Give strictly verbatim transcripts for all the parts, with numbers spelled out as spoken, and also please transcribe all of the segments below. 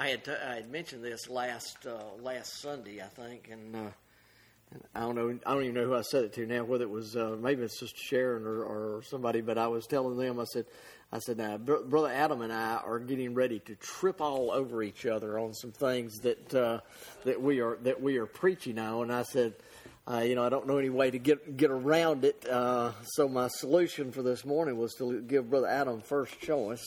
I had t- I had mentioned this last uh, last Sunday, I think, and, uh, and I don't know I don't even know who I said it to now. Whether it was uh, maybe it's Sister Sharon or, or somebody, but I was telling them. I said, I said, now, Br- Brother Adam and I are getting ready to trip all over each other on some things that uh, that we are that we are preaching on. And I said, Uh, you know, I don't know any way to get get around it. Uh, so my solution for this morning was to give Brother Adam first choice,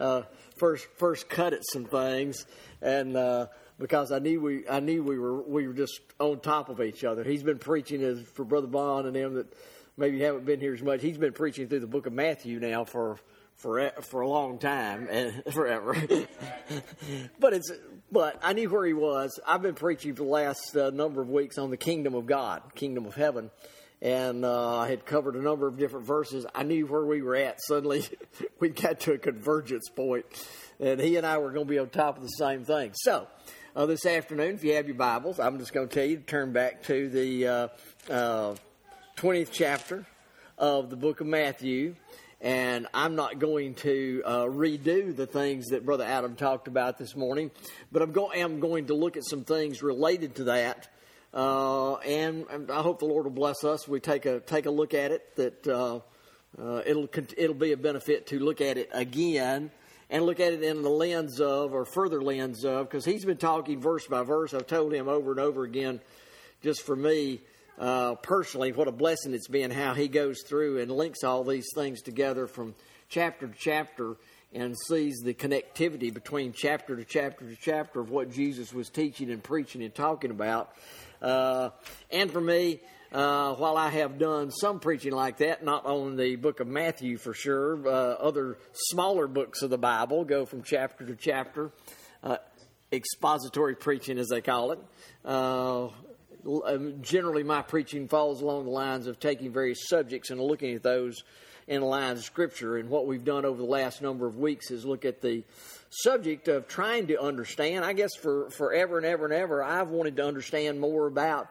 uh, first first cut at some things, and uh, because I knew we I knew we were we were just on top of each other. He's been preaching as for Brother Bond and them that maybe haven't been here as much. He's been preaching through the book of Matthew now for for for a long time and forever. but it's. But I knew where he was. I've been preaching for the last uh, number of weeks on the kingdom of God, kingdom of heaven, and uh, I had covered a number of different verses. I knew where we were at. Suddenly, we got to a convergence point, and he and I were going to be on top of the same thing. So, uh, this afternoon, if you have your Bibles, I'm just going to tell you to turn back to the uh, uh, twentieth chapter of the book of Matthew. And I'm not going to uh, redo the things that Brother Adam talked about this morning, but I'm, go- I'm going to look at some things related to that. Uh, and, and I hope the Lord will bless us. We take a take a look at it. That uh, uh, it'll it'll be a benefit to look at it again and look at it in the lens of or further lens of, because he's been talking verse by verse. I've told him over and over again, just for me. Uh, personally, what a blessing it's been how he goes through and links all these things together from chapter to chapter and sees the connectivity between chapter to chapter to chapter of what Jesus was teaching and preaching and talking about. Uh, and for me, uh, while I have done some preaching like that, not on the book of Matthew for sure, uh, other smaller books of the Bible go from chapter to chapter, uh, expository preaching as they call it, uh, generally, my preaching falls along the lines of taking various subjects and looking at those in lines of Scripture. And what we've done over the last number of weeks is look at the subject of trying to understand. I guess for forever and ever and ever, I've wanted to understand more about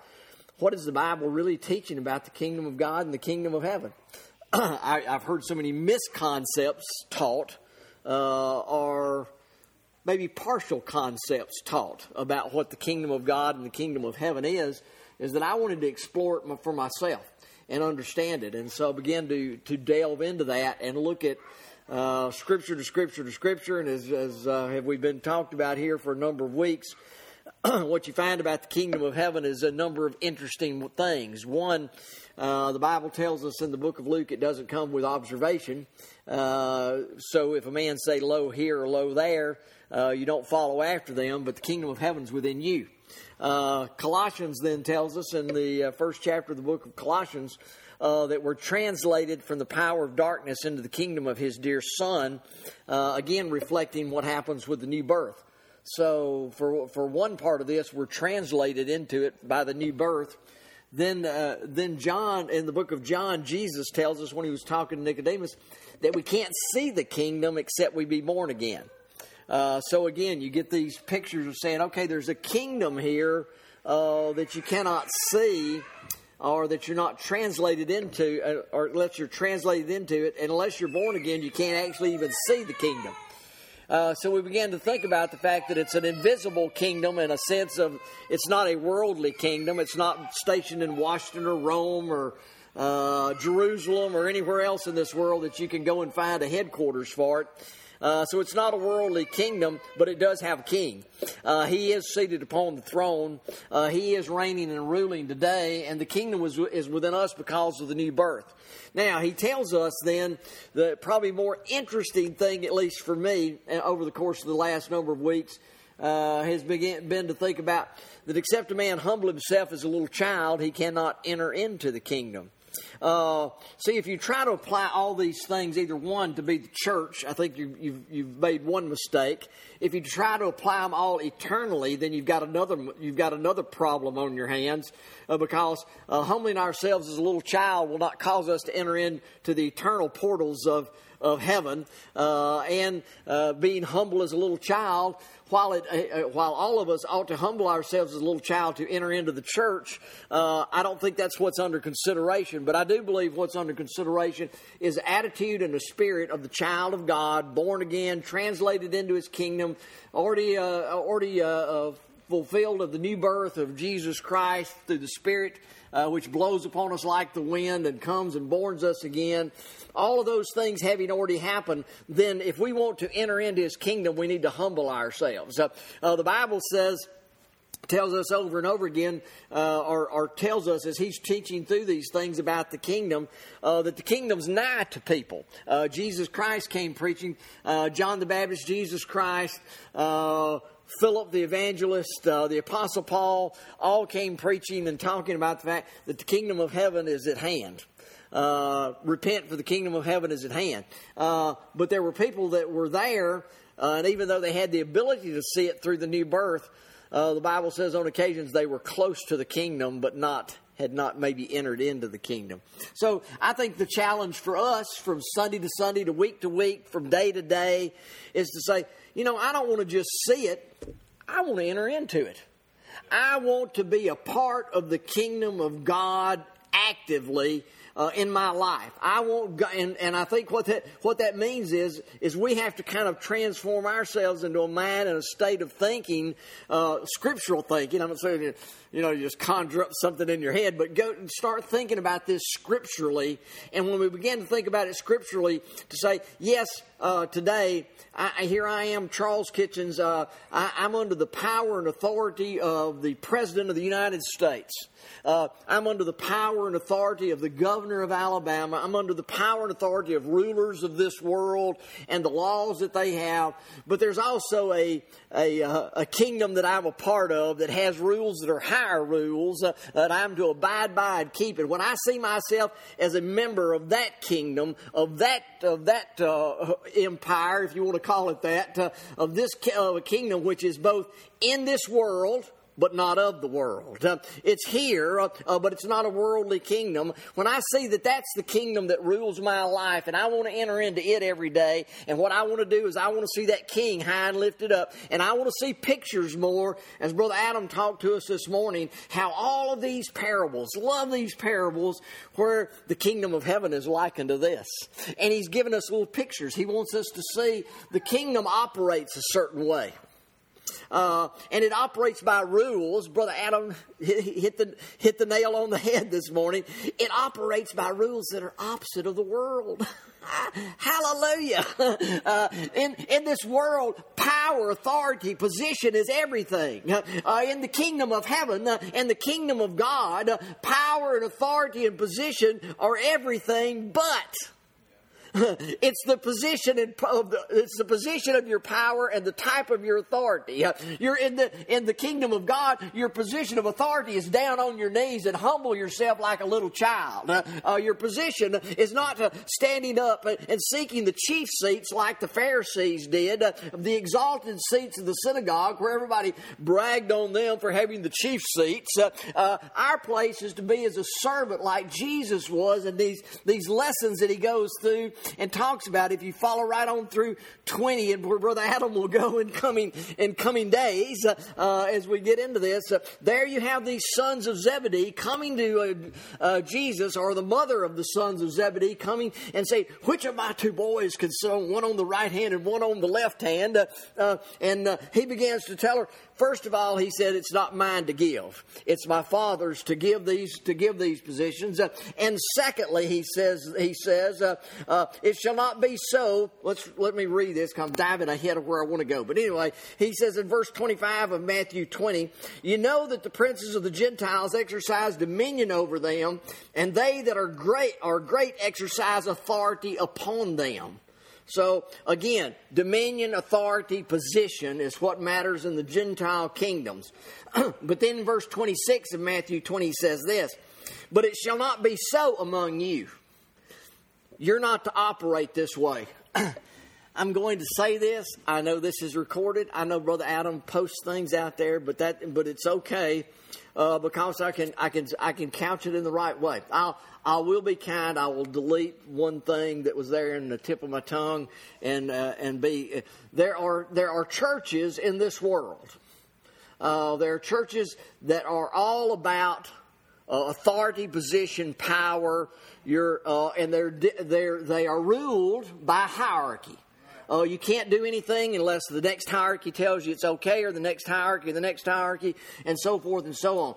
what is the Bible really teaching about the kingdom of God and the kingdom of heaven. I, I've heard so many misconcepts taught uh, or maybe partial concepts taught about what the kingdom of God and the kingdom of heaven is, is that I wanted to explore it for myself and understand it. And so I began to, to delve into that and look at uh, scripture to scripture to scripture. And as, as uh, have we been talked about here for a number of weeks, what you find about the kingdom of heaven is a number of interesting things. One, uh, the Bible tells us in the book of Luke, it doesn't come with observation. Uh, so if a man say, lo here or lo there, uh, you don't follow after them, but the kingdom of heaven's within you. Uh, Colossians then tells us in the uh, first chapter of the book of Colossians uh, that we're translated from the power of darkness into the kingdom of his dear son, uh, again reflecting what happens with the new birth. So for for one part of this, we're translated into it by the new birth. Then uh, then John, in the book of John, Jesus tells us when he was talking to Nicodemus that we can't see the kingdom except we be born again. Uh, so again, you get these pictures of saying, okay, there's a kingdom here uh, that you cannot see or that you're not translated into, uh, or unless you're translated into it, and unless you're born again, you can't actually even see the kingdom. Uh, so we began to think about the fact that it's an invisible kingdom in a sense of it's not a worldly kingdom. It's not stationed in Washington or Rome or uh, Jerusalem or anywhere else in this world that you can go and find a headquarters for it. Uh, so it's not a worldly kingdom, but it does have a king. Uh, he is seated upon the throne. Uh, he is reigning and ruling today, and the kingdom was, is within us because of the new birth. Now, he tells us then the probably more interesting thing, at least for me, over the course of the last number of weeks, uh, has begin, been to think about that except a man humble himself as a little child, he cannot enter into the kingdom. Uh, see, if you try to apply all these things, either one, to be the church, I think you, you've, you've made one mistake. If you try to apply them all eternally, then you've got another you've got another problem on your hands uh, because uh, humbling ourselves as a little child will not cause us to enter into the eternal portals of of heaven, uh, and uh, being humble as a little child, while it, uh, while all of us ought to humble ourselves as a little child to enter into the church, uh, I don't think that's what's under consideration. But I do believe what's under consideration is the attitude and the spirit of the child of God, born again, translated into His kingdom, already uh, already uh, uh, fulfilled of the new birth of Jesus Christ through the Spirit, uh, which blows upon us like the wind and comes and borns us again. All of those things having already happened, then if we want to enter into His kingdom, we need to humble ourselves. Uh, uh, the Bible says, tells us over and over again, uh, or, or tells us as He's teaching through these things about the kingdom, uh, that the kingdom's nigh to people. Uh, Jesus Christ came preaching, uh, John the Baptist, Jesus Christ, uh, Philip the evangelist, uh, the Apostle Paul, all came preaching and talking about the fact that the kingdom of heaven is at hand. Uh, repent, for the kingdom of heaven is at hand. Uh, but there were people that were there, uh, and even though they had the ability to see it through the new birth, uh, the Bible says on occasions they were close to the kingdom, but not had not maybe entered into the kingdom. So I think the challenge for us from Sunday to Sunday, to week to week, from day to day, is to say, you know, I don't want to just see it. I want to enter into it. I want to be a part of the kingdom of God actively Uh, in my life. I won't, and, and I think what that what that means is is we have to kind of transform ourselves into a mind and a state of thinking, uh, scriptural thinking. I'm not saying you, you know you just conjure up something in your head, but go and start thinking about this scripturally. And when we begin to think about it scripturally, to say, yes, uh, today I, here I am, Charles Kitchens. Uh, I, I'm under the power and authority of the President of the United States. Uh, I'm under the power and authority of the governor. Governor of Alabama. I'm under the power and authority of rulers of this world and the laws that they have. But there's also a a, uh, a kingdom that I'm a part of that has rules that are higher rules uh, that I'm to abide by and keep. And when I see myself as a member of that kingdom, of that of that uh, empire, if you want to call it that, uh, of this uh, kingdom which is both in this world, but not of the world. Uh, it's here, uh, uh, but it's not a worldly kingdom. When I see that that's the kingdom that rules my life, and I want to enter into it every day, and what I want to do is I want to see that king high and lifted up, and I want to see pictures more, as Brother Adam talked to us this morning, how all of these parables, love these parables, where the kingdom of heaven is likened to this. And he's given us little pictures. He wants us to see the kingdom operates a certain way. Uh, and it operates by rules. Brother Adam hit the hit the nail on the head this morning. It operates by rules that are opposite of the world. Hallelujah. Uh, in, in this world, power, authority, position is everything. Uh, in the kingdom of heaven uh, and the kingdom of God, uh, power and authority and position are everything but... It's the position and it's the position of your power and the type of your authority. You're in the in the kingdom of God. Your position of authority is down on your knees and humble yourself like a little child. Uh, your position is not standing up and seeking the chief seats like the Pharisees did, uh, the exalted seats of the synagogue where everybody bragged on them for having the chief seats. Uh, uh, our place is to be as a servant like Jesus was, and these these lessons that he goes through and talks about. If you follow right on through twenty, and where Brother Adam will go in coming in coming days, uh, uh, as we get into this, uh, there you have these sons of Zebedee coming to uh, uh, Jesus, or the mother of the sons of Zebedee coming and say, "Which of my two boys can sow? One on the right hand and one on the left hand." Uh, uh, and uh, he begins to tell her. First of all, he said, "It's not mine to give; it's my Father's to give these to give these positions." Uh, and secondly, he says, he says, uh, uh, "It shall not be so." Let's let me read this. Cause I'm diving ahead of where I want to go. But anyway, he says in verse twenty-five of Matthew twenty, "You know that the princes of the Gentiles exercise dominion over them, and they that are great are great exercise authority upon them." So, again, dominion, authority, position is what matters in the Gentile kingdoms. But then verse twenty-six of Matthew twenty says this, "But it shall not be so among you." You're not to operate this way. I'm going to say this. I know this is recorded. I know Brother Adam posts things out there, but that, but it's okay uh, because I can, I can, I can couch it in the right way. I'll, I will be kind. I will delete one thing that was there in the tip of my tongue, and uh, and be uh, there are there are churches in this world. Uh, there are churches that are all about uh, authority, position, power. Your uh, and they're they're they are ruled by hierarchy. Oh, you can't do anything unless the next hierarchy tells you it's okay, or the next hierarchy, the next hierarchy, and so forth and so on.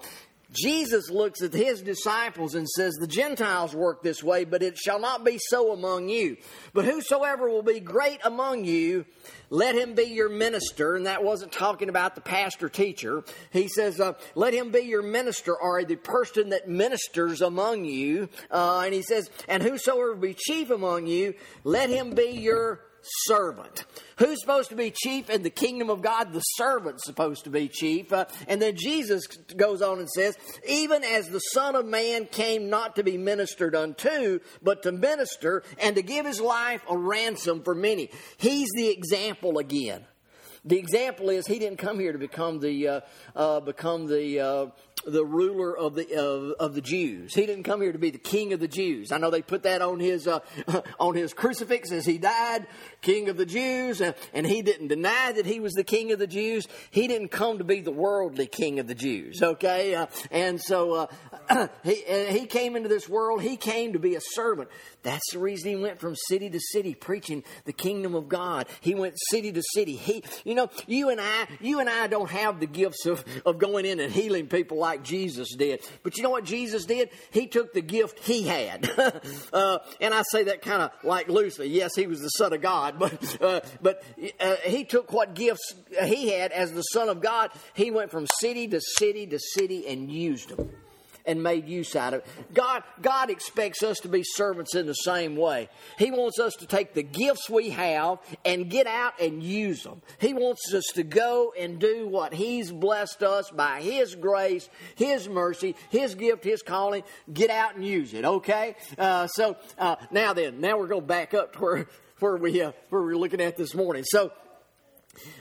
Jesus looks at his disciples and says, the Gentiles work this way, but it shall not be so among you. But whosoever will be great among you, let him be your minister. And that wasn't talking about the pastor teacher. He says, uh, let him be your minister, or the person that ministers among you. Uh, and he says, and whosoever will be chief among you, let him be your servant. Who's supposed to be chief in the kingdom of God? The servant's supposed to be chief. Uh, and then Jesus goes on and says, even as the Son of Man came not to be ministered unto, but to minister and to give his life a ransom for many. He's the example again. The example is he didn't come here to become the uh, uh, become the uh, the ruler of the uh, of the Jews. He didn't come here to be the king of the Jews. I know they put that on his uh, on his crucifix as he died, king of the Jews, and, and he didn't deny that he was the king of the Jews. He didn't come to be the worldly king of the Jews. Okay, uh, and so uh, he uh, he came into this world. He came to be a servant. That's the reason he went from city to city preaching the kingdom of God. He went city to city. He you You know, you and I, you and I don't have the gifts of, of going in and healing people like Jesus did. But you know what Jesus did? He took the gift he had. uh, and I say that kind of like loosely. Yes, he was the Son of God, but uh, but uh, he took what gifts he had as the Son of God. He went from city to city to city and used them and made use out of it. God, God expects us to be servants in the same way. He wants us to take the gifts we have and get out and use them. He wants us to go and do what He's blessed us by His grace, His mercy, His gift, His calling. Get out and use it, okay? Uh, so uh, now then, now we're going to back up to where, where, we, uh, where we're looking at this morning. So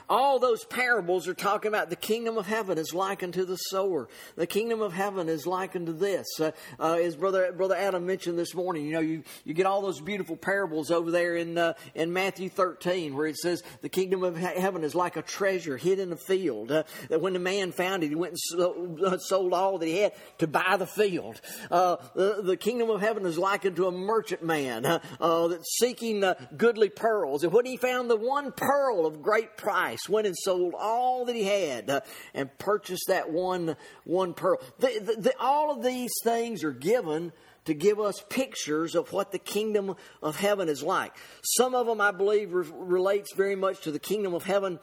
all those parables are talking about the kingdom of heaven is like unto the sower. The kingdom of heaven is like unto this. Uh, uh, as Brother Brother Adam mentioned this morning, you know, you, you get all those beautiful parables over there in uh, in Matthew thirteen where it says the kingdom of heaven is like a treasure hid in a field. Uh, that when the man found it, he went and sold all that he had to buy the field. Uh, the, the kingdom of heaven is like unto a merchant man uh, uh, that's seeking uh, goodly pearls. And when he found the one pearl of great price, went and sold all that he had uh, and purchased that one one pearl. The, the, the, all of these things are given to give us pictures of what the kingdom of heaven is like. Some of them, I believe, re- relates very much to the kingdom of heaven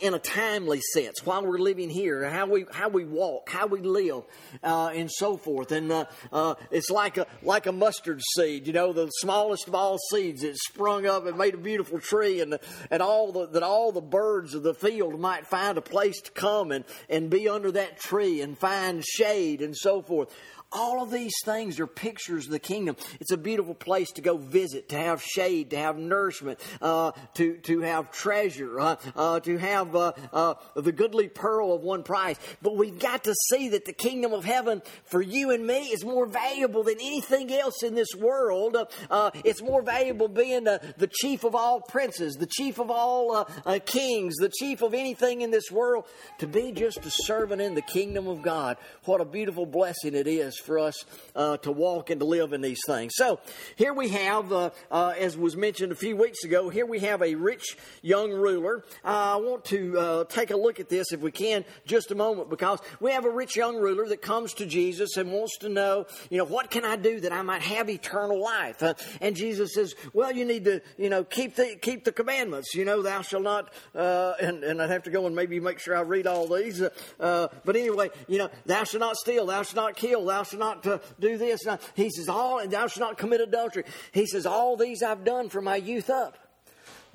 in a timely sense, while we're living here, how we how we walk, how we live, uh, and so forth. And uh, uh, it's like a like a mustard seed, you know, the smallest of all seeds. It sprung up and made a beautiful tree, and and all the, that all the birds of the field might find a place to come and and be under that tree and find shade and so forth. All of these things are pictures of the kingdom. It's a beautiful place to go visit, to have shade, to have nourishment, uh, to, to have treasure, uh, uh, to have uh, uh, the goodly pearl of one price. But we've got to see that the kingdom of heaven for you and me is more valuable than anything else in this world. Uh, it's more valuable being uh, the chief of all princes, the chief of all uh, uh, kings, the chief of anything in this world, to be just a servant in the kingdom of God. What a beautiful blessing it is for us uh, to walk and to live in these things. So here we have, uh, uh, as was mentioned a few weeks ago, here we have a rich young ruler. Uh, I want to uh, take a look at this, if we can, just a moment, because we have a rich young ruler that comes to Jesus and wants to know, you know, what can I do that I might have eternal life? Uh, and Jesus says, well, you need to, you know, keep the keep the commandments. You know, thou shalt not, uh, and, and I'd have to go and maybe make sure I read all these. Uh, uh, but anyway, you know, thou shalt not steal, thou shalt not kill, thou shalt not to do this. He says, all, and thou shalt not commit adultery. He says, all these I've done from my youth up.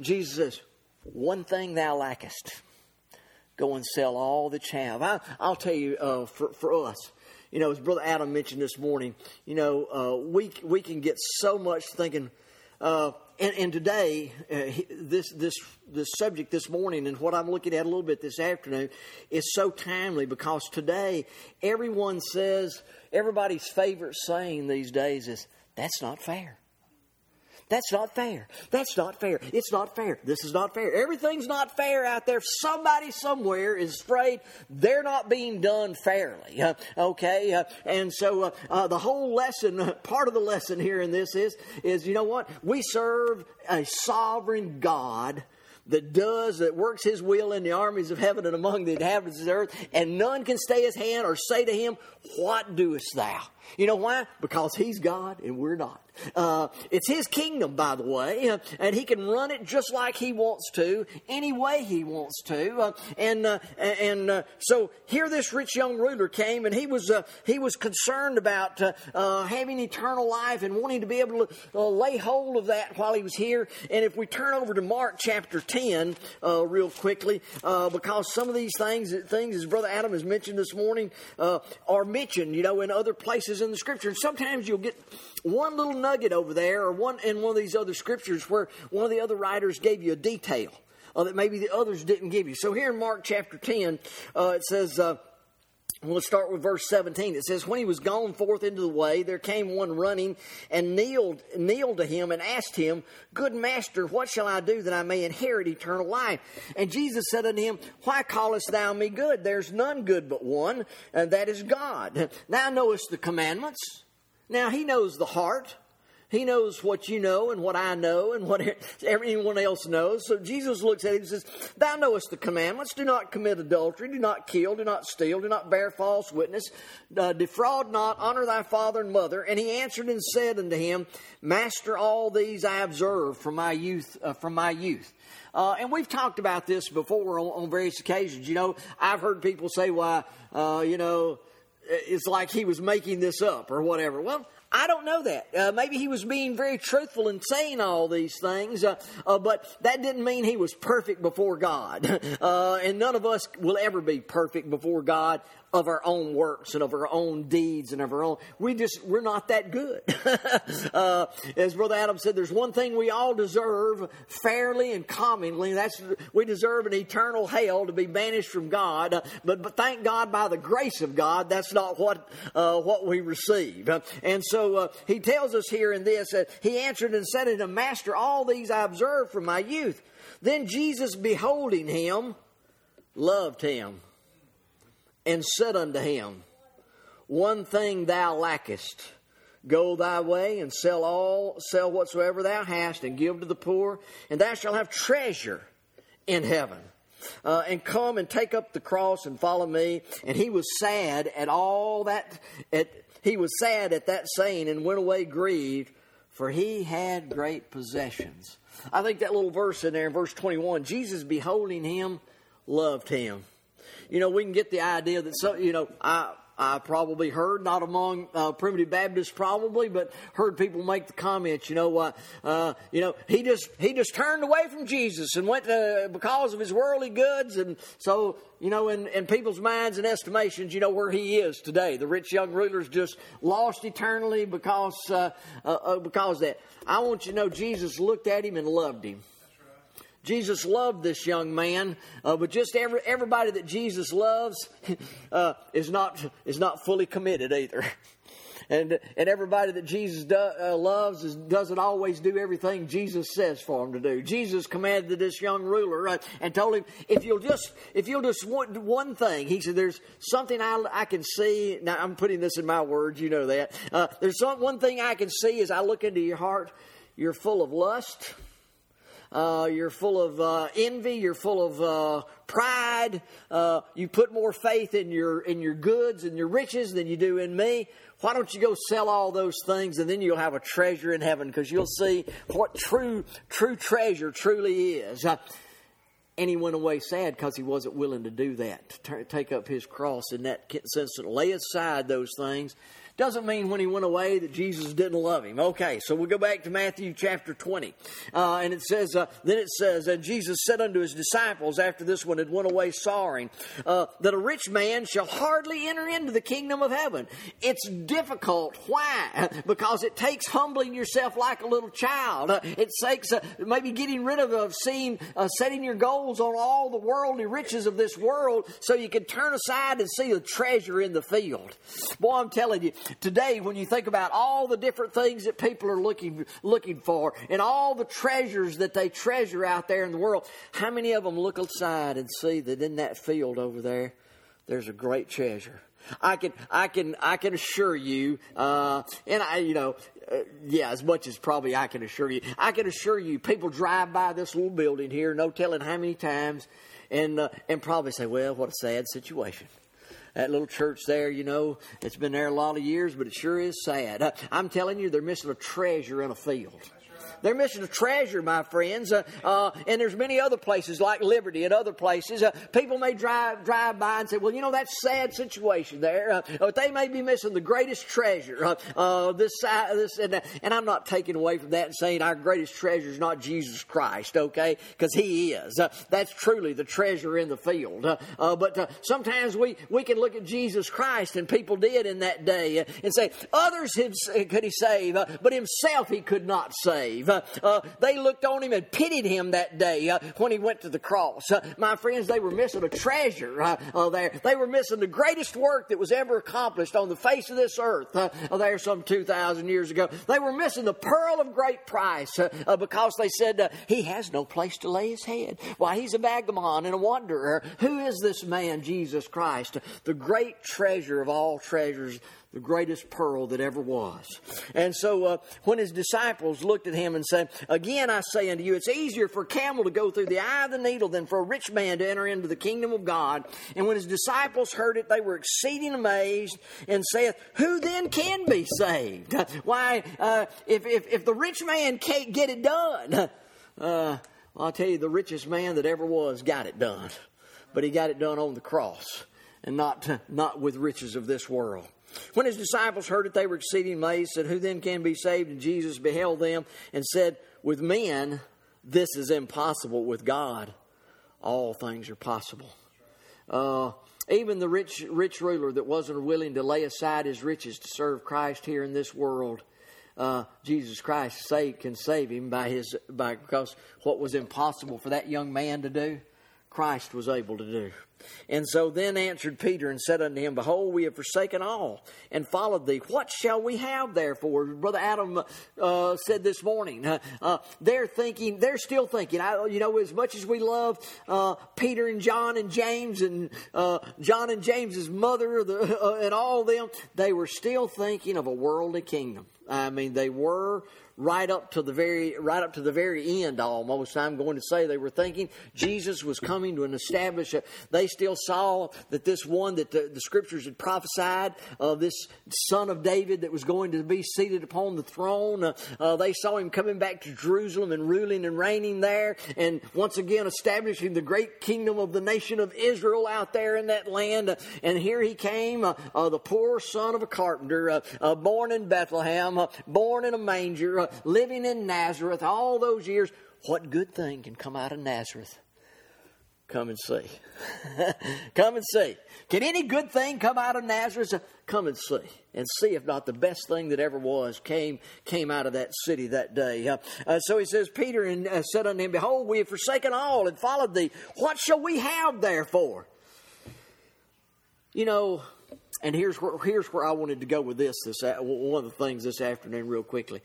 Jesus says, one thing thou lackest. Go and sell all that you have. I, I'll tell you, uh, for, for us, you know, as Brother Adam mentioned this morning, you know, uh, we, we can get so much thinking, uh, And, and today, uh, this this this subject this morning and what I'm looking at a little bit this afternoon is so timely, because today everyone says, everybody's favorite saying these days is, "That's not fair. That's not fair. That's not fair. It's not fair. This is not fair. Everything's not fair out there. Somebody somewhere is afraid they're not being done fairly." Uh, okay? Uh, and so uh, uh, the whole lesson, uh, part of the lesson here in this is, is you know what? We serve a sovereign God that does, that works His will in the armies of heaven and among the inhabitants of the earth, and none can stay His hand or say to Him, "What doest thou?" You know why? Because He's God and we're not. Uh, it's His kingdom, by the way, uh, and He can run it just like He wants to, any way He wants to. Uh, and uh, and uh, so here, this rich young ruler came, and he was uh, he was concerned about uh, uh, having eternal life and wanting to be able to uh, lay hold of that while he was here. And if we turn over to Mark chapter ten, uh, real quickly, uh, because some of these things, things as Brother Adam has mentioned this morning, uh, are mentioned, you know, in other places in the Scripture. And sometimes you'll get one little note nugget over there, or one in one of these other scriptures where one of the other writers gave you a detail uh, that maybe the others didn't give you. So here in Mark chapter ten, uh, it says, uh, we'll start with verse seventeen. It says, "When he was gone forth into the way, there came one running and kneeled, kneeled to him and asked him, 'Good master, what shall I do that I may inherit eternal life?' And Jesus said unto him, 'Why callest thou me good? There's none good but one, and that is God. Thou knowest the commandments.'" Now, He knows the heart. He knows what you know and what I know and what everyone else knows. So Jesus looks at him and says, "Thou knowest the commandments. Do not commit adultery. Do not kill. Do not steal. Do not bear false witness. Uh, defraud not. Honor thy father and mother." And he answered and said unto him, "Master, all these I observed from my youth." Uh, from my youth. Uh, and we've talked about this before on, on various occasions. You know, I've heard people say, "Why, uh, you know, it's like he was making this up," or whatever. Well, I don't know that. Uh, maybe he was being very truthful in saying all these things, uh, uh, but that didn't mean he was perfect before God. Uh, and none of us will ever be perfect before God of our own works and of our own deeds and of our own. We just, we're not that good. uh, as Brother Adam said, there's one thing we all deserve fairly and commonly, and that's we deserve an eternal hell to be banished from God. Uh, but, but thank God, by the grace of God, that's not what, uh, what we receive. Uh, and so, So uh, he tells us here in this, uh, he answered and said unto him, "Master, all these I observed from my youth." Then Jesus, beholding him, loved him, and said unto him, "One thing thou lackest. Go thy way and sell all, sell whatsoever thou hast, and give to the poor, and thou shalt have treasure in heaven. Uh, and come and take up the cross and follow me." And he was sad at all that. At, He was sad at that saying and went away grieved, for he had great possessions. I think that little verse in there in verse twenty-one, Jesus beholding him, loved him. You know, we can get the idea that, so, you know, I I probably heard, not among uh, primitive Baptists probably, but heard people make the comment, you know, uh, uh, you know, he just he just turned away from Jesus and went to, because of his worldly goods, and so, you know, in, in people's minds and estimations, you know, where he is today. The rich young ruler's just lost eternally because uh, uh, because of that. I want you to know Jesus looked at him and loved him. Jesus loved this young man, uh, but just every, everybody that Jesus loves uh, is not is not fully committed either. And and everybody that Jesus do, uh, loves is, doesn't always do everything Jesus says for him to do. Jesus commanded this young ruler uh, and told him, if you'll just if you'll just want one thing, he said, there's something I, I can see. Now, I'm putting this in my words, you know that. Uh, there's some, one thing I can see as I look into your heart. You're full of lust. Uh, you're full of uh, envy. You're full of uh, pride. Uh, you put more faith in your in your goods and your riches than you do in me. Why don't you go sell all those things, and then you'll have a treasure in heaven, because you'll see what true true treasure truly is. Uh, and he went away sad because he wasn't willing to do that, to t- take up his cross in that sense, and lay aside those things Doesn't mean when he went away that Jesus didn't love him. Okay, so we'll go back to Matthew chapter twenty. Uh, and it says, uh, then it says, and Jesus said unto his disciples, after this one had went away sorrowing, uh, that a rich man shall hardly enter into the kingdom of heaven. It's difficult. Why? Because it takes humbling yourself like a little child. Uh, it takes uh, maybe getting rid of, of seeing, uh, setting your goals on all the worldly riches of this world so you can turn aside and see the treasure in the field. Boy, I'm telling you, today when you think about all the different things that people are looking looking for and all the treasures that they treasure out there in the world, how many of them look outside and see that in that field over there, there's a great treasure? I can, I can, I can assure you, uh, and I, you know, uh, yeah, as much as probably I can assure you, I can assure you, people drive by this little building here, no telling how many times, and uh, and probably say, well, what a sad situation. That little church there, you know, it's been there a lot of years, but it sure is sad. Uh, I'm telling you, they're missing a treasure in a field. They're missing a treasure, my friends. Uh, uh, and there's many other places like Liberty and other places. Uh, people may drive drive by and say, well, you know, that's a sad situation there. Uh, but they may be missing the greatest treasure. Uh, uh, this, uh, this, and, uh, and I'm not taking away from that and saying our greatest treasure is not Jesus Christ, okay? Because He is. Uh, that's truly the treasure in the field. Uh, uh, but uh, sometimes we, we can look at Jesus Christ, and people did in that day, uh, and say, others him, could He save, uh, but Himself He could not save. Uh, uh, they looked on him and pitied him that day uh, when he went to the cross. Uh, my friends, they were missing a treasure uh, uh, there. They were missing the greatest work that was ever accomplished on the face of this earth uh, there some two thousand years ago. They were missing the pearl of great price uh, uh, because they said, uh, he has no place to lay his head. Why, he's a vagabond and a wanderer. Who is this man, Jesus Christ? The great treasure of all treasures, the greatest pearl that ever was. And so uh, when his disciples looked at him and said, again I say unto you, it's easier for a camel to go through the eye of the needle than for a rich man to enter into the kingdom of God. And when his disciples heard it, they were exceeding amazed and saith, who then can be saved? Why, uh, if, if, if the rich man can't get it done, uh, I'll tell you, the richest man that ever was got it done. But he got it done on the cross and not, not with riches of this world. When his disciples heard it, they were exceeding amazed, said, who then can be saved? And Jesus beheld them and said, with men, this is impossible. With God, all things are possible. Uh, even the rich, rich ruler that wasn't willing to lay aside his riches to serve Christ here in this world, uh, Jesus Christ save, can save him by his by because what was impossible for that young man to do, Christ was able to do. And so then answered Peter and said unto him, behold, we have forsaken all and followed thee. What shall we have therefore? Brother Adam uh, said this morning, uh, uh, they're thinking, they're still thinking, I, you know, as much as we love uh, Peter and John and James and uh, John and James's mother the, uh, and all of them, they were still thinking of a worldly kingdom. I mean, they were right up to the very, right up to the very end almost. I'm going to say they were thinking Jesus was coming to an establish. A, they still saw that this one that the, the Scriptures had prophesied, uh, this son of David that was going to be seated upon the throne. Uh, uh, they saw him coming back to Jerusalem and ruling and reigning there, and once again establishing the great kingdom of the nation of Israel out there in that land. Uh, and here he came, uh, uh, the poor son of a carpenter, uh, uh, born in Bethlehem, uh, born in a manger, uh, living in Nazareth all those years. What good thing can come out of Nazareth? Come and see. Come and see. Can any good thing come out of Nazareth? Come and see. And see if not the best thing that ever was came came out of that city that day. Uh, uh, so he says, Peter and uh, said unto him, behold, we have forsaken all and followed thee. What shall we have therefore? You know, and here's where, here's where I wanted to go with this. This uh, one of the things this afternoon real quickly.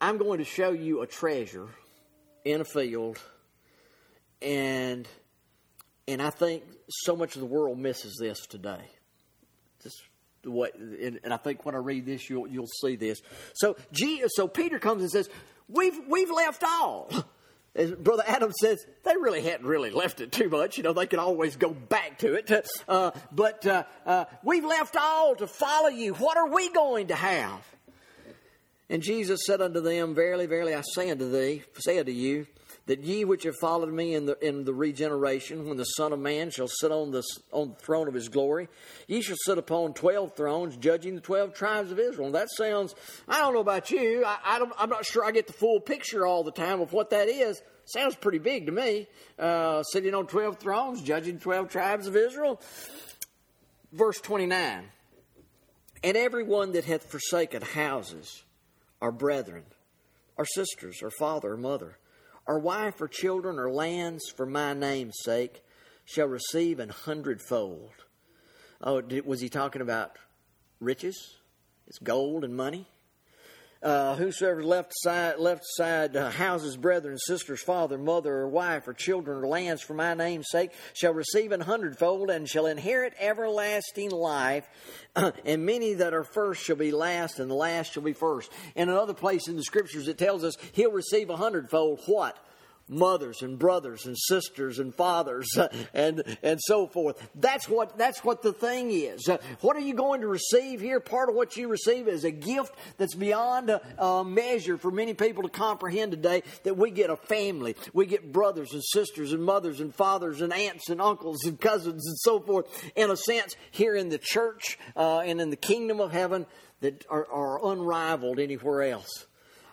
I'm going to show you a treasure in a field. And and I think so much of the world misses this today. Just the way, and, and I think when I read this, you'll you'll see this. So, G, so Peter comes and says, "We've we've left all." As Brother Adam says, they really hadn't really left it too much. You know, they could always go back to it. Uh, but uh, uh, we've left all to follow you. What are we going to have? And Jesus said unto them, verily, verily, I say unto thee, say unto you, that ye which have followed me in the in the regeneration, when the Son of Man shall sit on the on the throne of his glory, ye shall sit upon twelve thrones, judging the twelve tribes of Israel. And that sounds, I don't know about you, I, I don't, I'm not sure I get the full picture all the time of what that is. Sounds pretty big to me, uh, sitting on twelve thrones, judging twelve tribes of Israel. Verse twenty-nine, and everyone that hath forsaken houses, or brethren, or sisters, or father, or mother, or wife, or children, or lands, for my name's sake, shall receive an hundredfold. Oh, did, was he talking about riches? It's gold and money. Uh, whosoever left side, left side uh, houses, brethren, sisters, father, mother, or wife, or children, or lands for my name's sake, shall receive an hundredfold, and shall inherit everlasting life. And many that are first shall be last, and the last shall be first. And another place in the Scriptures it tells us he'll receive a hundredfold what? Mothers and brothers and sisters and fathers and and so forth. That's what that's what the thing is. What are you going to receive here? Part of what you receive is a gift that's beyond a, a measure for many people to comprehend today, that we get a family. We get brothers and sisters and mothers and fathers and aunts and uncles and cousins and so forth, in a sense, here in the church uh, and in the kingdom of heaven, that are, are unrivaled anywhere else.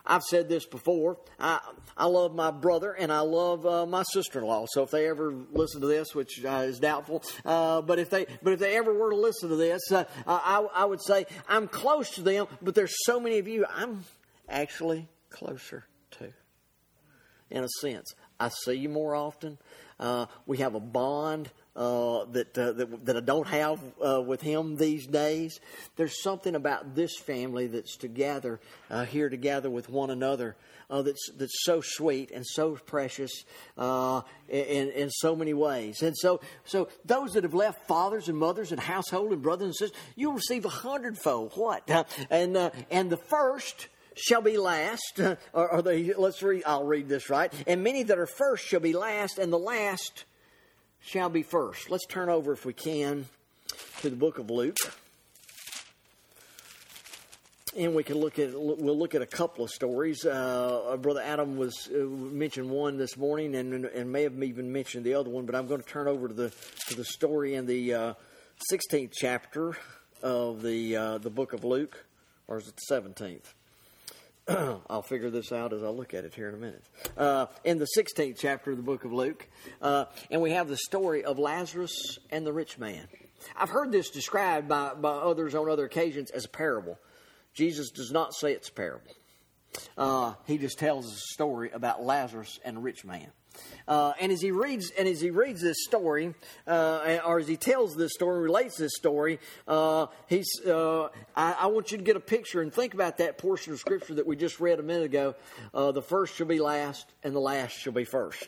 I've said this before. I I love my brother and I love uh, my sister-in-law. So if they ever listen to this, which uh, is doubtful, uh, but if they but if they ever were to listen to this, uh, I I would say I'm close to them. But there's so many of you I'm actually closer to. In a sense, I see you more often. Uh, we have a bond uh, that, uh, that that I don't have uh, with him these days. There's something about this family that's together uh, here together with one another uh, that's that's so sweet and so precious uh, in in so many ways. And so so those that have left fathers and mothers and household and brothers and sisters, you'll receive a hundredfold. What uh, and uh, and the first shall be last, uh, or, or the, let's read, I'll read this right. And many that are first shall be last, and the last shall be first. Let's turn over, if we can, to the book of Luke. And we can look at, we'll look at a couple of stories. Uh, Brother Adam was uh, mentioned one this morning, and, and may have even mentioned the other one, but I'm going to turn over to the, to the story in the uh, sixteenth chapter of the, uh, the book of Luke, or is it the seventeenth? I'll figure this out as I look at it here in a minute. Uh, in the sixteenth chapter of the book of Luke, uh, and we have the story of Lazarus and the rich man. I've heard this described by, by others on other occasions as a parable. Jesus does not say it's a parable. Uh, he just tells a story about Lazarus and a rich man. Uh, and as he reads, and as he reads this story, uh, or as he tells this story, relates this story, uh, he's. Uh, I, I want you to get a picture and think about that portion of Scripture that we just read a minute ago. Uh, the first shall be last, and the last shall be first.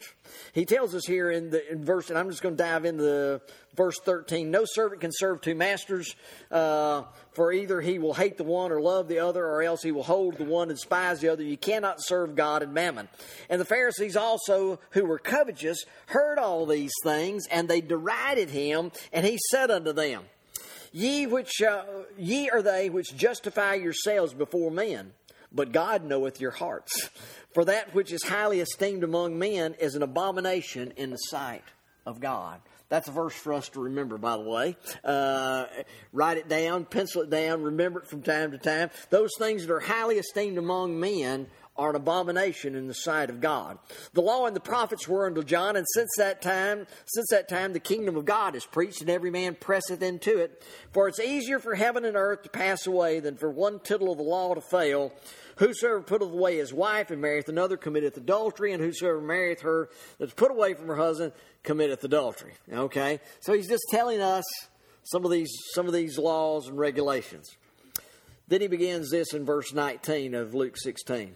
He tells us here in the in verse, and I'm just going to dive into the verse thirteen. No servant can serve two masters, uh, for either he will hate the one or love the other, or else he will hold the one and despise the other. You cannot serve God and mammon. And the Pharisees also, who were covetous, heard all these things, and they derided him. And he said unto them, Ye which uh, ye are they which justify yourselves before men, but God knoweth your hearts. For that which is highly esteemed among men is an abomination in the sight of God. That's a verse for us to remember, by the way. Uh, write it down, pencil it down, remember it from time to time. Those things that are highly esteemed among men are an abomination in the sight of God. The law and the prophets were until John, and since that time, since that time, the kingdom of God is preached, and every man presseth into it. For it's easier for heaven and earth to pass away than for one tittle of the law to fail. Whosoever putteth away his wife and marrieth another committeth adultery, and whosoever marrieth her that's put away from her husband committeth adultery. Okay, so he's just telling us some of these some of these laws and regulations. Then he begins this in verse nineteen of Luke sixteen.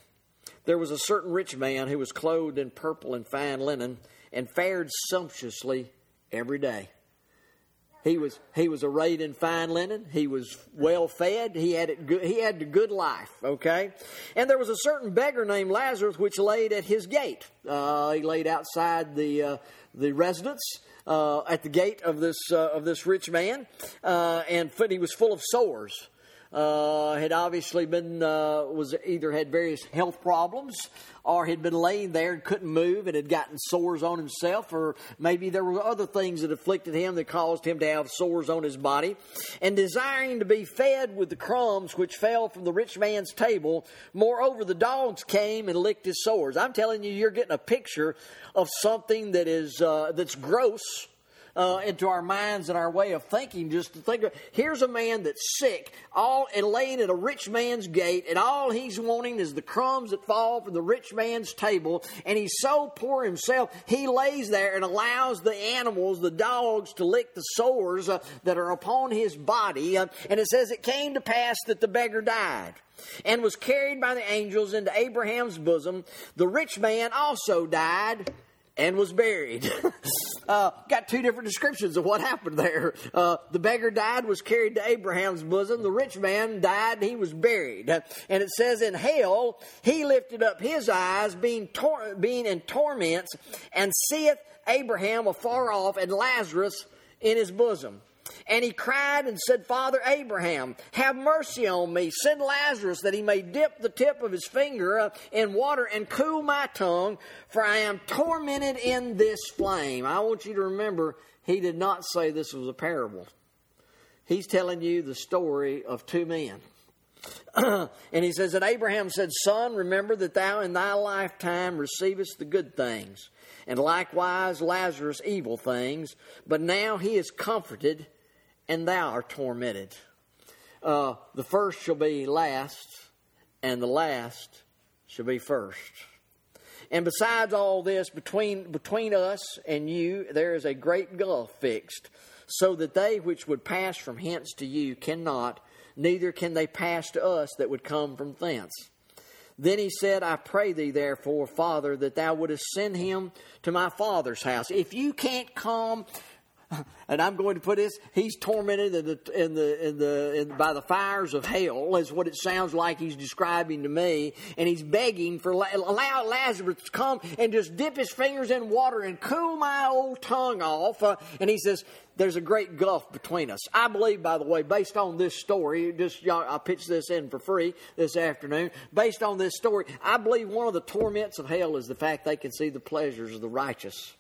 There was a certain rich man who was clothed in purple and fine linen, and fared sumptuously every day. He was he was arrayed in fine linen. He was well fed. He had it good, he had the good life. Okay, and there was a certain beggar named Lazarus, which laid at his gate. Uh, he laid outside the uh, the residence. Uh, at the gate of this uh, of this rich man, uh, and he was full of sores. uh, had obviously been, uh, was either had various health problems or had been laying there and couldn't move and had gotten sores on himself, or maybe there were other things that afflicted him that caused him to have sores on his body. And desiring to be fed with the crumbs which fell from the rich man's table, moreover the dogs came and licked his sores. I'm telling you, you're getting a picture of something that is uh, that's gross Uh, into our minds and our way of thinking, just to think of, here's a man that's sick, all and laying at a rich man's gate, and all he's wanting is the crumbs that fall from the rich man's table, and he's so poor himself, he lays there and allows the animals, the dogs, to lick the sores uh, that are upon his body. Uh, and it says, it came to pass that the beggar died, and was carried by the angels into Abraham's bosom. The rich man also died, and was buried. uh, got two different descriptions of what happened there. Uh, the beggar died, was carried to Abraham's bosom. The rich man died, he was buried. Uh, and it says in hell, he lifted up his eyes, being, tor- being in torments, and seeth Abraham afar off, and Lazarus in his bosom. And he cried and said, Father Abraham, have mercy on me. Send Lazarus that he may dip the tip of his finger in water and cool my tongue, for I am tormented in this flame. I want you to remember, he did not say this was a parable. He's telling you the story of two men. And he says that Abraham said, Son, remember that thou in thy lifetime receivest the good things, and likewise Lazarus evil things. But now he is comforted, and thou art tormented. Uh, the first shall be last, and the last shall be first. And besides all this, between between us and you, there is a great gulf fixed, so that they which would pass from hence to you cannot, neither can they pass to us that would come from thence. Then he said, I pray thee, therefore, Father, that thou wouldest send him to my father's house. If you can't come... And I'm going to put this, he's tormented in the, in the, in the, in, by the fires of hell, is what it sounds like he's describing to me. And he's begging for, allow Lazarus to come and just dip his fingers in water and cool my old tongue off. Uh, and he says, there's a great gulf between us. I believe, by the way, based on this story, just y'all, I pitched this in for free this afternoon. Based on this story, I believe one of the torments of hell is the fact they can see the pleasures of the righteous.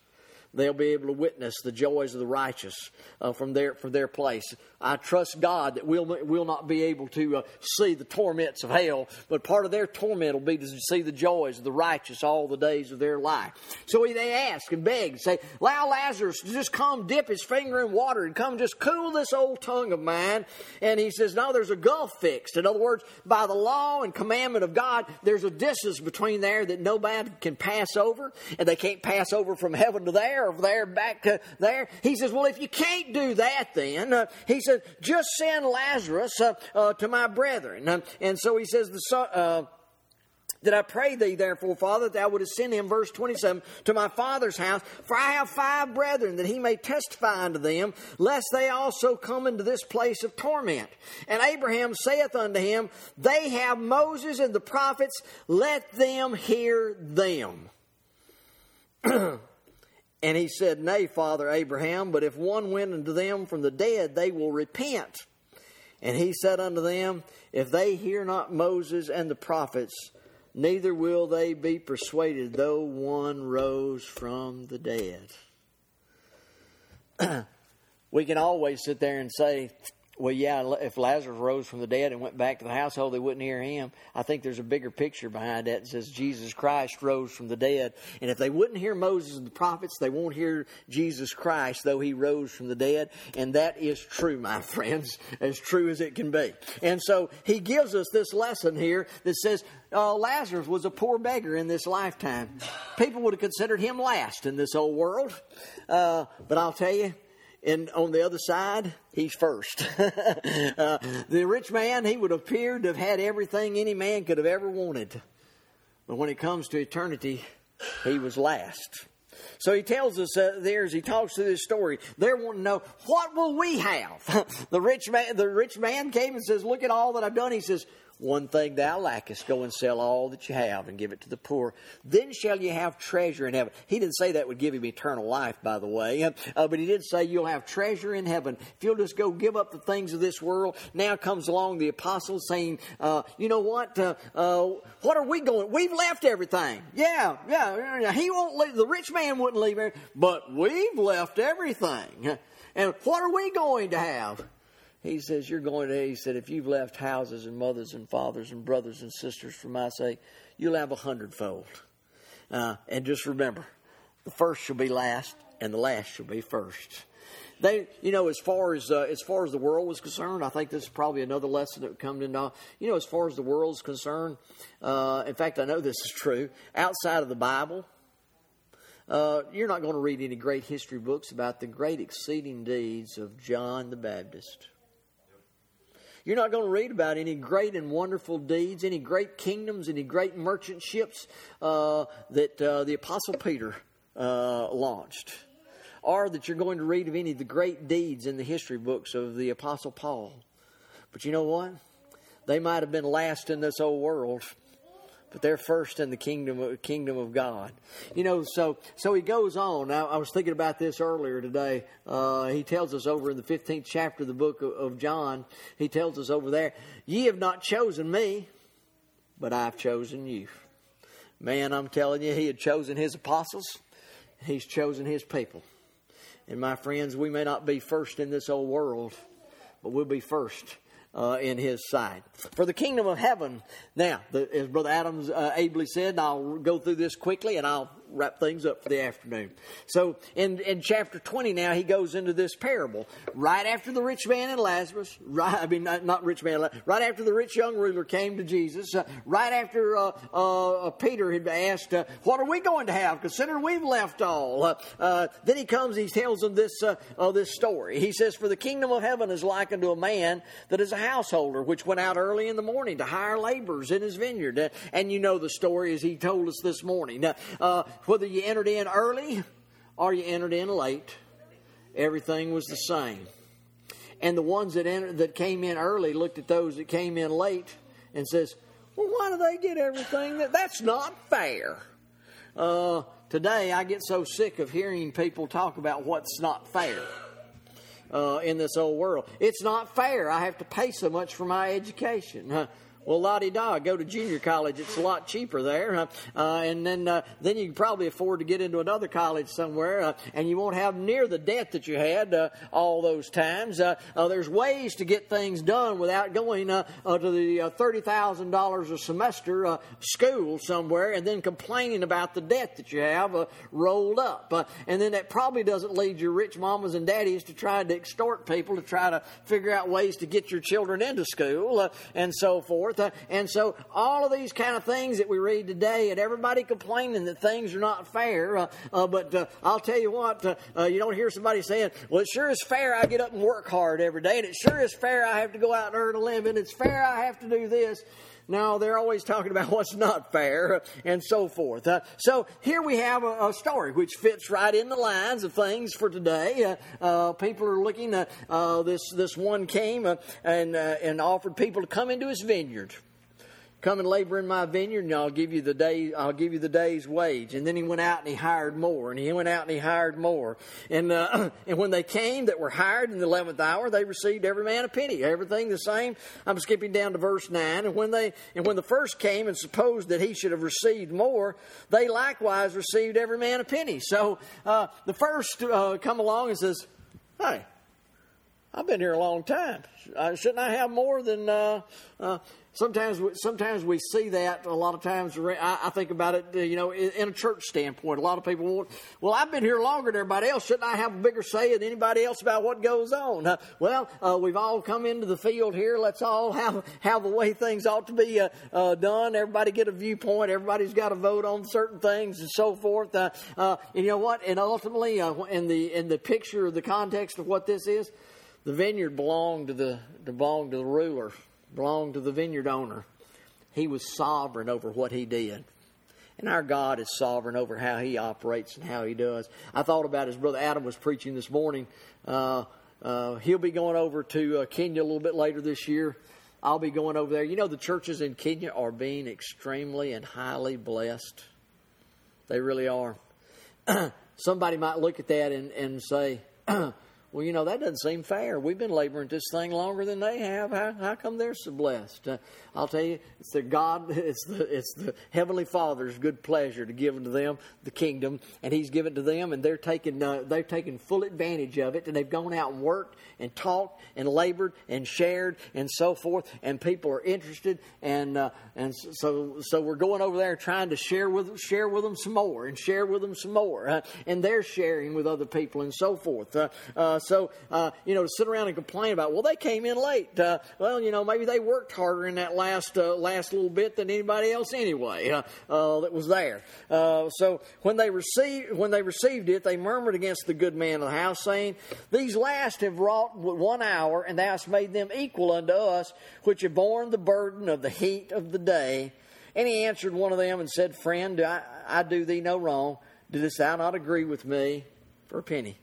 They'll be able to witness the joys of the righteous uh, from their from their place. I trust God that we'll, we'll not be able to uh, see the torments of hell, but part of their torment will be to see the joys of the righteous all the days of their life. So they ask and beg and say, allow Lazarus to just come dip his finger in water and come just cool this old tongue of mine. And he says, no, there's a gulf fixed. In other words, by the law and commandment of God, there's a distance between there that nobody can pass over, and they can't pass over from heaven to there, of there back to there. He says, well, if you can't do that, then uh, he says, just send Lazarus uh, uh, to my brethren. Uh, and so he says, the son, uh, that I pray thee, therefore, Father, that thou wouldest send him, verse twenty-seven, to my father's house, for I have five brethren, that he may testify unto them, lest they also come into this place of torment. And Abraham saith unto him, they have Moses and the prophets, let them hear them. And he said, Nay, Father Abraham, but if one went unto them from the dead, they will repent. And he said unto them, If they hear not Moses and the prophets, neither will they be persuaded, though one rose from the dead. We can always sit there and say, well, yeah, if Lazarus rose from the dead and went back to the household, they wouldn't hear him. I think there's a bigger picture behind that. It says Jesus Christ rose from the dead. And if they wouldn't hear Moses and the prophets, they won't hear Jesus Christ, though he rose from the dead. And that is true, my friends, as true as it can be. And so he gives us this lesson here that says uh, Lazarus was a poor beggar in this lifetime. People would have considered him last in this old world. Uh, but I'll tell you, and on the other side, he's first. uh, the rich man, he would appear to have had everything any man could have ever wanted. But when it comes to eternity, he was last. So he tells us uh, there as he talks through this story, they're wanting to know, what will we have? the rich man, the rich man came and says, look at all that I've done. He says, One thing thou lackest, go and sell all that you have and give it to the poor. Then shall you have treasure in heaven. He didn't say that would give him eternal life, by the way. Uh, but he did say you'll have treasure in heaven. If you'll just go give up the things of this world. Now comes along the apostle saying, uh, you know what? Uh, uh, what are we going? We've left everything. Yeah, yeah. He won't leave. The rich man wouldn't leave everything. But we've left everything. And what are we going to have? He says, you're going to, he said, if you've left houses and mothers and fathers and brothers and sisters for my sake, you'll have a hundredfold. Uh, and just remember, the first shall be last and the last shall be first. They, you know, as far as uh, as far as the world was concerned, I think this is probably another lesson that comes into, you know, as far as the world's concerned. Uh, in fact, I know this is true. Outside of the Bible, uh, you're not going to read any great history books about the great exceeding deeds of John the Baptist. You're not going to read about any great and wonderful deeds, any great kingdoms, any great merchant ships uh, that uh, the Apostle Peter uh, launched. Or that you're going to read of any of the great deeds in the history books of the Apostle Paul. But you know what? They might have been last in this old world, but they're first in the kingdom, kingdom of God. You know, so so he goes on. I, I was thinking about this earlier today. Uh, he tells us over in the fifteenth chapter of the book of, of John, he tells us over there, ye have not chosen me, but I've chosen you. Man, I'm telling you, he had chosen his apostles. He's chosen his people. And my friends, we may not be first in this old world, but we'll be first Uh, in his sight. For the kingdom of heaven. Now, the, as Brother Adams uh, ably said, and I'll go through this quickly and I'll wrap things up for the afternoon. So in, in chapter twenty now, he goes into this parable. Right after the rich man and Lazarus, right, I mean, not, not rich man, right after the rich young ruler came to Jesus, uh, right after uh, uh, Peter had asked, uh, what are we going to have? Consider we've left all. Uh, uh, then he comes, he tells them this, uh, uh, this story. He says, for the kingdom of heaven is like unto a man that is a householder, which went out early in the morning to hire laborers in his vineyard. Uh, and you know the story as he told us this morning. Uh, uh, Whether you entered in early or you entered in late, everything was the same. And the ones that entered, that came in early looked at those that came in late and says, well, why do they get everything? That, that's not fair. Uh, today, I get so sick of hearing people talk about what's not fair uh, in this old world. It's not fair. I have to pay so much for my education. Huh? Well, la-di-da, go to junior college. It's a lot cheaper there. Uh, uh, and then uh, then you can probably afford to get into another college somewhere, uh, and you won't have near the debt that you had uh, all those times. Uh, uh, there's ways to get things done without going uh, uh, to the uh, thirty thousand dollars a semester uh, school somewhere and then complaining about the debt that you have uh, rolled up. Uh, and then that probably doesn't lead your rich mamas and daddies to try to extort people to try to figure out ways to get your children into school uh, and so forth. Uh, and so all of these kind of things that we read today, and everybody complaining that things are not fair, uh, uh, but uh, I'll tell you what, uh, uh, you don't hear somebody saying, well, it sure is fair I get up and work hard every day, and it sure is fair I have to go out and earn a living, it's fair I have to do this. No, they're always talking about what's not fair and so forth. Uh, so here we have a, a story which fits right in the lines of things for today. Uh, uh, people are looking. Uh, uh, this this one came uh, and uh, and offered people to come into his vineyard. Come and labor in my vineyard, and I'll give you the day. I'll give you the day's wage. And then he went out and he hired more, and he went out and he hired more. And uh, and when they came that were hired in the eleventh hour, they received every man a penny. Everything the same. I'm skipping down to verse nine. And when they and when the first came and supposed that he should have received more, they likewise received every man a penny. So uh, the first uh, come along and says, "Hey, I've been here a long time. Shouldn't I have more than?" Uh, uh, Sometimes, sometimes we see that. A lot of times, I think about it. You know, in a church standpoint, a lot of people want. Well, I've been here longer than everybody else. Shouldn't I have a bigger say than anybody else about what goes on? Uh, well, uh, we've all come into the field here. Let's all have have the way things ought to be uh, uh, done. Everybody get a viewpoint. Everybody's got to vote on certain things and so forth. Uh, uh, and you know what? And ultimately, uh, in the in the picture, the context of what this is, the vineyard belonged to the belonged to the ruler. Belonged to the vineyard owner. He was sovereign over what he did. And our God is sovereign over how he operates and how he does. I thought about as Brother Adam was preaching this morning. Uh, uh, he'll be going over to uh, Kenya a little bit later this year. I'll be going over there. You know, the churches in Kenya are being extremely and highly blessed. They really are. Somebody might look at that and, and say, well, you know, that doesn't seem fair. We've been laboring this thing longer than they have. How, how come they're so blessed? Uh, I'll tell you, it's the God, it's the it's the Heavenly Father's good pleasure to give to them the kingdom, and He's given to them, and they're taking uh, they're taking full advantage of it, and they've gone out and worked and talked and labored and shared and so forth, and people are interested, and uh, and so so we're going over there trying to share with share with them some more and share with them some more, uh, and they're sharing with other people and so forth. Uh, uh, So, uh, you know, to sit around and complain about, well, they came in late. Uh, well, you know, maybe they worked harder in that last uh, last little bit than anybody else anyway uh, uh, that was there. Uh, so when they received when they received it, they murmured against the good man of the house, saying, "These last have wrought one hour, and thou hast made them equal unto us, which have borne the burden of the heat of the day." And he answered one of them and said, "Friend, do I, I do thee no wrong. Didst thou not agree with me for a penny?"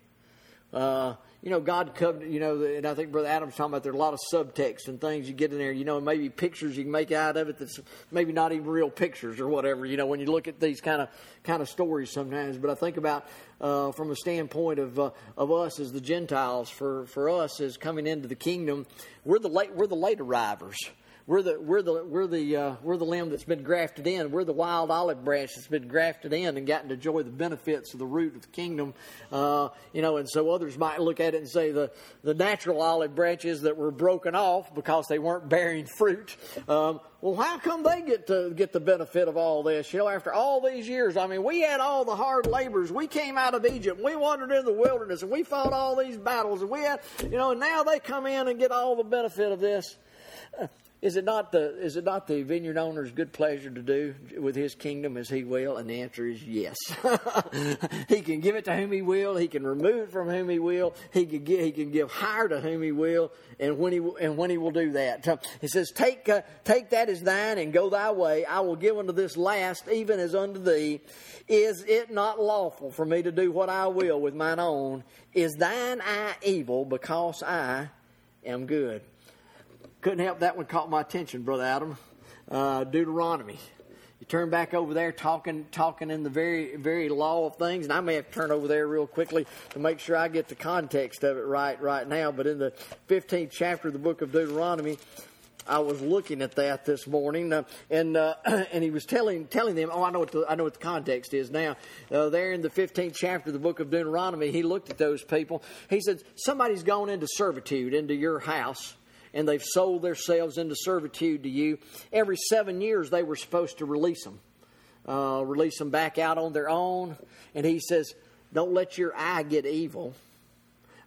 Uh, you know, God covered, you know, and I think Brother Adam's talking about there's a lot of subtext and things you get in there, you know, and maybe pictures you can make out of it that's maybe not even real pictures or whatever, you know, when you look at these kind of kind of stories sometimes. But I think about uh, from a standpoint of uh, of us as the Gentiles, for, for us as coming into the kingdom, we're the late we're the late arrivers. We're the we're the we're the uh, we're the limb that's been grafted in. We're the wild olive branch that's been grafted in and gotten to enjoy the benefits of the root of the kingdom. Uh, you know, and so others might look at it and say the, the natural olive branches that were broken off because they weren't bearing fruit. Um, well, how come they get to get the benefit of all this? You know, after all these years, I mean, we had all the hard labors. We came out of Egypt. We wandered into the wilderness, and we fought all these battles. And we had, you know, and now they come in and get all the benefit of this. Uh, Is it not the is it not the vineyard owner's good pleasure to do with his kingdom as he will? And the answer is yes. He can give it to whom he will. He can remove it from whom he will. He can give, he can give higher to whom he will, and when he and when he will do that. He says, "Take uh, take that as thine, and go thy way. I will give unto this last, even as unto thee. Is it not lawful for me to do what I will with mine own? Is thine eye evil, because I am good?" Couldn't help that one caught my attention, Brother Adam. Uh, Deuteronomy. You turn back over there talking talking in the very, very law of things. And I may have to turn over there real quickly to make sure I get the context of it right right now. But in the fifteenth chapter of the book of Deuteronomy, I was looking at that this morning, uh, and uh, and he was telling telling them. Oh, I know what the, I know what the context is now. Uh, there in the fifteenth chapter of the book of Deuteronomy, he looked at those people. He said, "Somebody's gone into servitude into your house, and they've sold themselves into servitude to you." Every seven years, they were supposed to release them, uh, release them back out on their own. And he says, "Don't let your eye get evil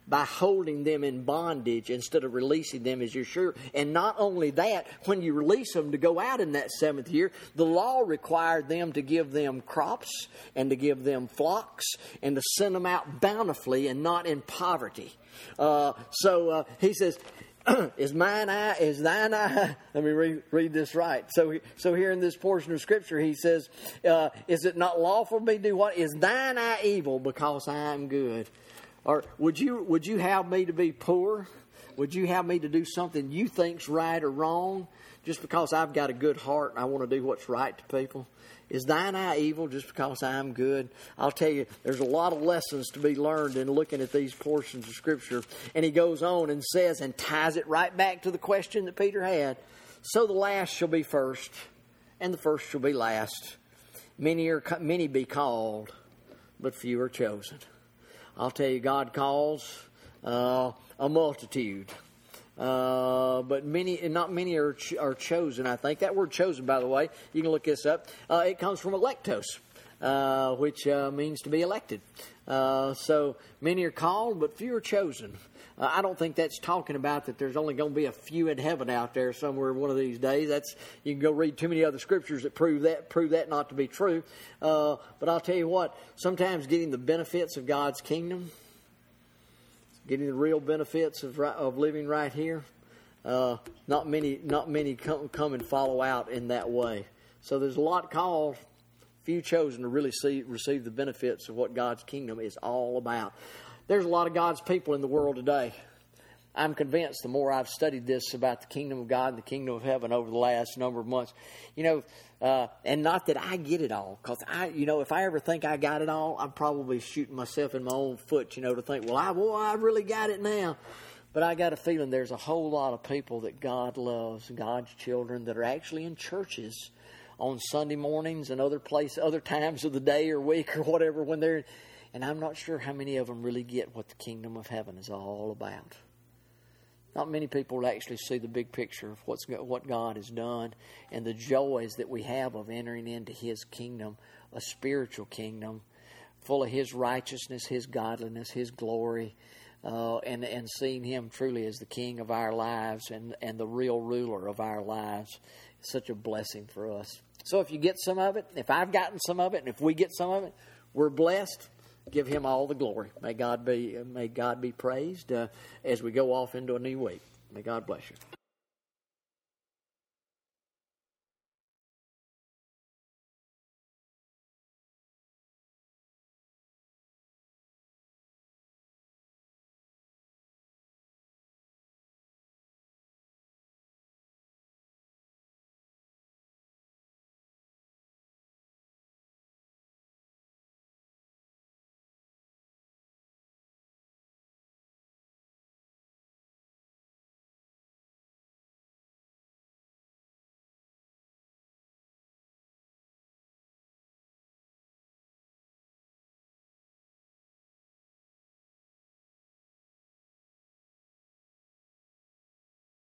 by holding them in bondage instead of releasing them as you're sure." And not only that, when you release them to go out in that seventh year, the law required them to give them crops and to give them flocks and to send them out bountifully and not in poverty. Uh, so uh, he says, Is mine eye, is thine eye? Let me read, read this right. So, so here in this portion of Scripture, he says, uh, "Is it not lawful for me to do what? Is thine eye evil, because I am good?" Or would you would you have me to be poor? Would you have me to do something you think's right or wrong, just because I've got a good heart and I want to do what's right to people? Is thine eye evil just because I am good? I'll tell you, there's a lot of lessons to be learned in looking at these portions of Scripture. And he goes on and says, and ties it right back to the question that Peter had. "So the last shall be first, and the first shall be last. Many are many be called, but few are chosen." I'll tell you, God calls uh, a multitude. Uh, but many, and not many are ch- are chosen. I think that word "chosen," by the way, you can look this up. Uh, it comes from electos, uh, which uh, means to be elected. Uh, so many are called, but few are chosen. Uh, I don't think that's talking about that there's only going to be a few in heaven out there somewhere one of these days. That's you can go read too many other scriptures that prove that prove that not to be true. Uh, but I'll tell you what: sometimes getting the benefits of God's kingdom, getting the real benefits of of living right here, uh, not many not many come, come and follow out in that way. So there's a lot called, few chosen to really see receive the benefits of what God's kingdom is all about. There's a lot of God's people in the world today. I'm convinced the more I've studied this about the kingdom of God and the kingdom of heaven over the last number of months, you know, uh, and not that I get it all, because I, you know, if I ever think I got it all, I'm probably shooting myself in my own foot, you know, to think, well, I, well, I really got it now. But I got a feeling there's a whole lot of people that God loves, God's children, that are actually in churches on Sunday mornings and other place, other times of the day or week or whatever when they're, and I'm not sure how many of them really get what the kingdom of heaven is all about. Not many people actually see the big picture of what's what God has done and the joys that we have of entering into His kingdom, a spiritual kingdom full of His righteousness, His godliness, His glory, uh, and, and seeing Him truly as the King of our lives and, and the real ruler of our lives. It's such a blessing for us. So if you get some of it, if I've gotten some of it, and if we get some of it, we're blessed. Give Him all the glory. May God be, may God be praised uh, as we go off into a new week. May God bless you.